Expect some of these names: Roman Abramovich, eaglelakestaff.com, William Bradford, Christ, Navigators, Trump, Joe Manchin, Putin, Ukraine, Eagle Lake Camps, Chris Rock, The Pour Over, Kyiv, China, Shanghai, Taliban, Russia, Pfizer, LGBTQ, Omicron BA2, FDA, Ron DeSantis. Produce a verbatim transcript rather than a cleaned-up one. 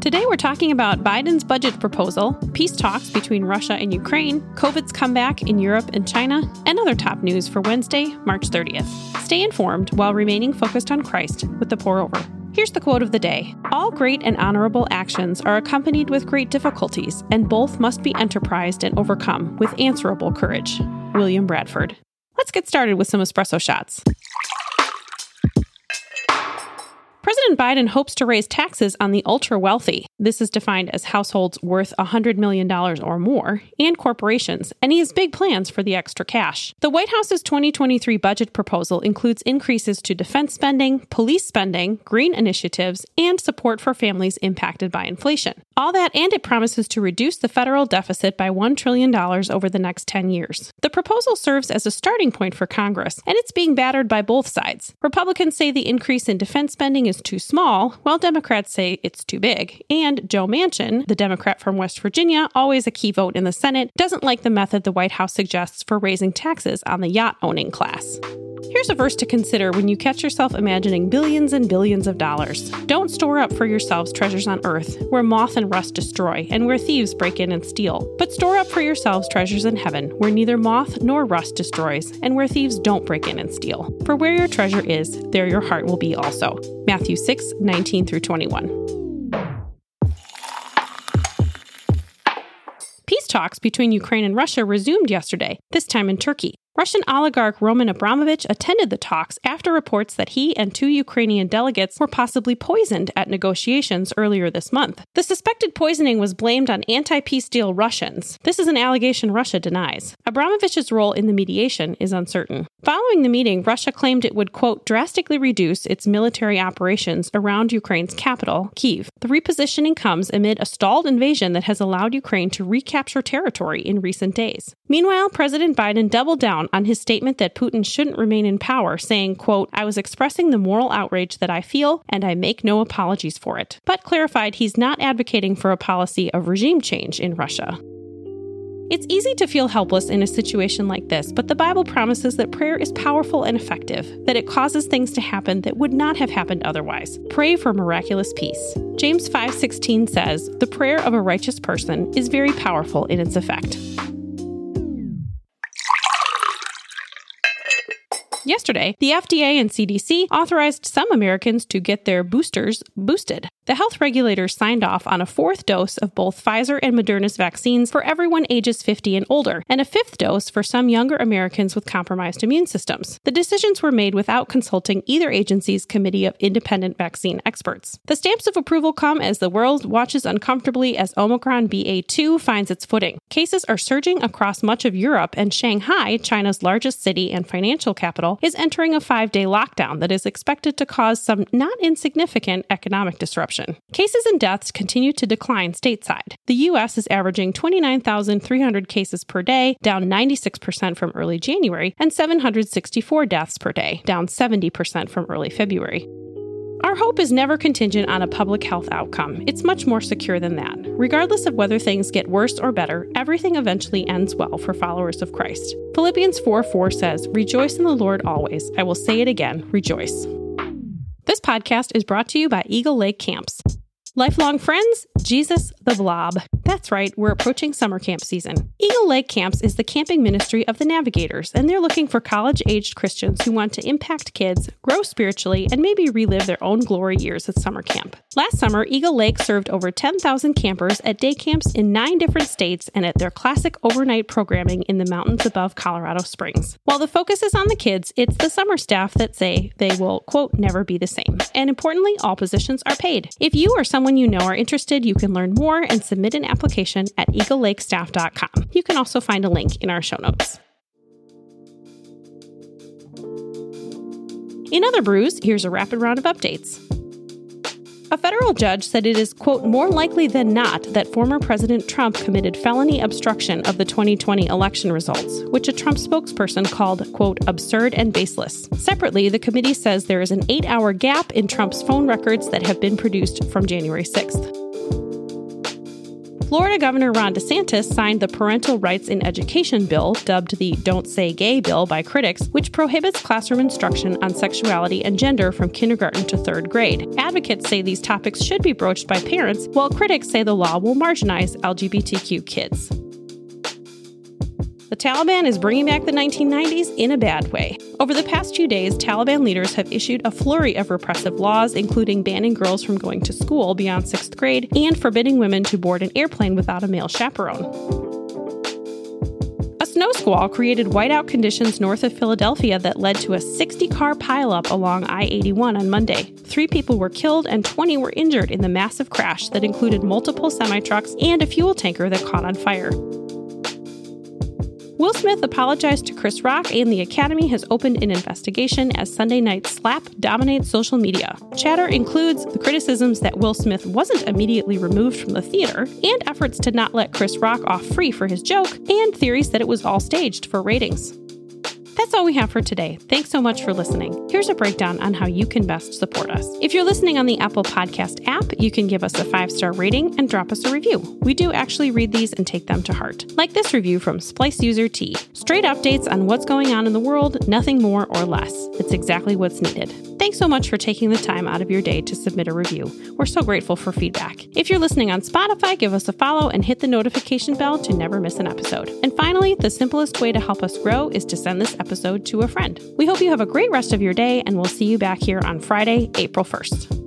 Today we're talking about Biden's budget proposal, peace talks between Russia and Ukraine, COVID's comeback in Europe and China, and other top news for Wednesday, March thirtieth. Stay informed while remaining focused on Christ with the pour over. Here's the quote of the day. All great and honorable actions are accompanied with great difficulties, and both must be enterprised and overcome with answerable courage. William Bradford. Let's get started with some espresso shots. President Biden hopes to raise taxes on the ultra-wealthy. This is defined as households worth one hundred million dollars or more, and corporations, and he has big plans for the extra cash. The White House's twenty twenty-three budget proposal includes increases to defense spending, police spending, green initiatives, and support for families impacted by inflation. All that, and it promises to reduce the federal deficit by one trillion dollars over the next ten years. The proposal serves as a starting point for Congress, and it's being battered by both sides. Republicans say the increase in defense spending is too small, while Democrats say it's too big. And Joe Manchin, the Democrat from West Virginia, always a key vote in the Senate, doesn't like the method the White House suggests for raising taxes on the yacht-owning class. Here's a verse to consider when you catch yourself imagining billions and billions of dollars. Don't store up for yourselves treasures on earth, where moth and rust destroy, and where thieves break in and steal. But store up for yourselves treasures in heaven, where neither moth nor rust destroys, and where thieves don't break in and steal. For where your treasure is, there your heart will be also. Matthew six, nineteen through twenty-one. Peace talks between Ukraine and Russia resumed yesterday, this time in Turkey. Russian oligarch Roman Abramovich attended the talks after reports that he and two Ukrainian delegates were possibly poisoned at negotiations earlier this month. The suspected poisoning was blamed on anti-peace deal Russians. This is an allegation Russia denies. Abramovich's role in the mediation is uncertain. Following the meeting, Russia claimed it would, quote, drastically reduce its military operations around Ukraine's capital, Kyiv. The repositioning comes amid a stalled invasion that has allowed Ukraine to recapture territory in recent days. Meanwhile, President Biden doubled down on his statement that Putin shouldn't remain in power, saying, quote, I was expressing the moral outrage that I feel, and I make no apologies for it, but clarified he's not advocating for a policy of regime change in Russia. It's easy to feel helpless in a situation like this, but the Bible promises that prayer is powerful and effective, that it causes things to happen that would not have happened otherwise. Pray for miraculous peace. James five sixteen says, the prayer of a righteous person is very powerful in its effect. Yesterday, the F D A and C D C authorized some Americans to get their boosters boosted. The health regulators signed off on a fourth dose of both Pfizer and Moderna's vaccines for everyone ages fifty and older, and a fifth dose for some younger Americans with compromised immune systems. The decisions were made without consulting either agency's committee of independent vaccine experts. The stamps of approval come as the world watches uncomfortably as Omicron B A two finds its footing. Cases are surging across much of Europe, and Shanghai, China's largest city and financial capital, is entering a five-day lockdown that is expected to cause some not insignificant economic disruption. Cases and deaths continue to decline stateside. The U S is averaging twenty-nine thousand three hundred cases per day, down ninety-six percent from early January, and seven hundred sixty-four deaths per day, down seventy percent from early February. Our hope is never contingent on a public health outcome. It's much more secure than that. Regardless of whether things get worse or better, everything eventually ends well for followers of Christ. Philippians four four says, rejoice in the Lord always. I will say it again, rejoice. This podcast is brought to you by Eagle Lake Camps. Lifelong friends, Jesus the Blob. That's right, we're approaching summer camp season. Eagle Lake Camps is the camping ministry of the Navigators, and they're looking for college-aged Christians who want to impact kids, grow spiritually, and maybe relive their own glory years at summer camp. Last summer, Eagle Lake served over ten thousand campers at day camps in nine different states and at their classic overnight programming in the mountains above Colorado Springs. While the focus is on the kids, it's the summer staff that say they will, quote, never be the same. And importantly, all positions are paid. If you or someone When you know are interested, you can learn more and submit an application at eagle lake staff dot com. You can also find a link in our show notes. In other brews, here's a rapid round of updates. A federal judge said it is, quote, more likely than not that former President Trump committed felony obstruction of the twenty twenty election results, which a Trump spokesperson called, quote, absurd and baseless. Separately, the committee says there is an eight-hour gap in Trump's phone records that have been produced from January sixth. Florida Governor Ron DeSantis signed the Parental Rights in Education bill, dubbed the Don't Say Gay bill by critics, which prohibits classroom instruction on sexuality and gender from kindergarten to third grade. Advocates say these topics should be broached by parents, while critics say the law will marginalize L G B T Q kids. The Taliban is bringing back the nineteen nineties in a bad way. Over the past few days, Taliban leaders have issued a flurry of repressive laws, including banning girls from going to school beyond sixth grade and forbidding women to board an airplane without a male chaperone. A snow squall created whiteout conditions north of Philadelphia that led to a sixty-car pileup along I eighty-one on Monday. Three people were killed and twenty were injured in the massive crash that included multiple semi-trucks and a fuel tanker that caught on fire. Will Smith apologized to Chris Rock, and the Academy has opened an investigation as Sunday night's slap dominates social media. Chatter includes the criticisms that Will Smith wasn't immediately removed from the theater, and efforts to not let Chris Rock off free for his joke, and theories that it was all staged for ratings. That's all we have for today. Thanks so much for listening. Here's a breakdown on how you can best support us. If you're listening on the Apple Podcast app, you can give us a five-star rating and drop us a review. We do actually read these and take them to heart. Like this review from Splice User T. Straight updates on what's going on in the world, nothing more or less. It's exactly what's needed. Thanks so much for taking the time out of your day to submit a review. We're so grateful for feedback. If you're listening on Spotify, give us a follow and hit the notification bell to never miss an episode. And finally, the simplest way to help us grow is to send this episode episode to a friend. We hope you have a great rest of your day, and we'll see you back here on Friday, April first.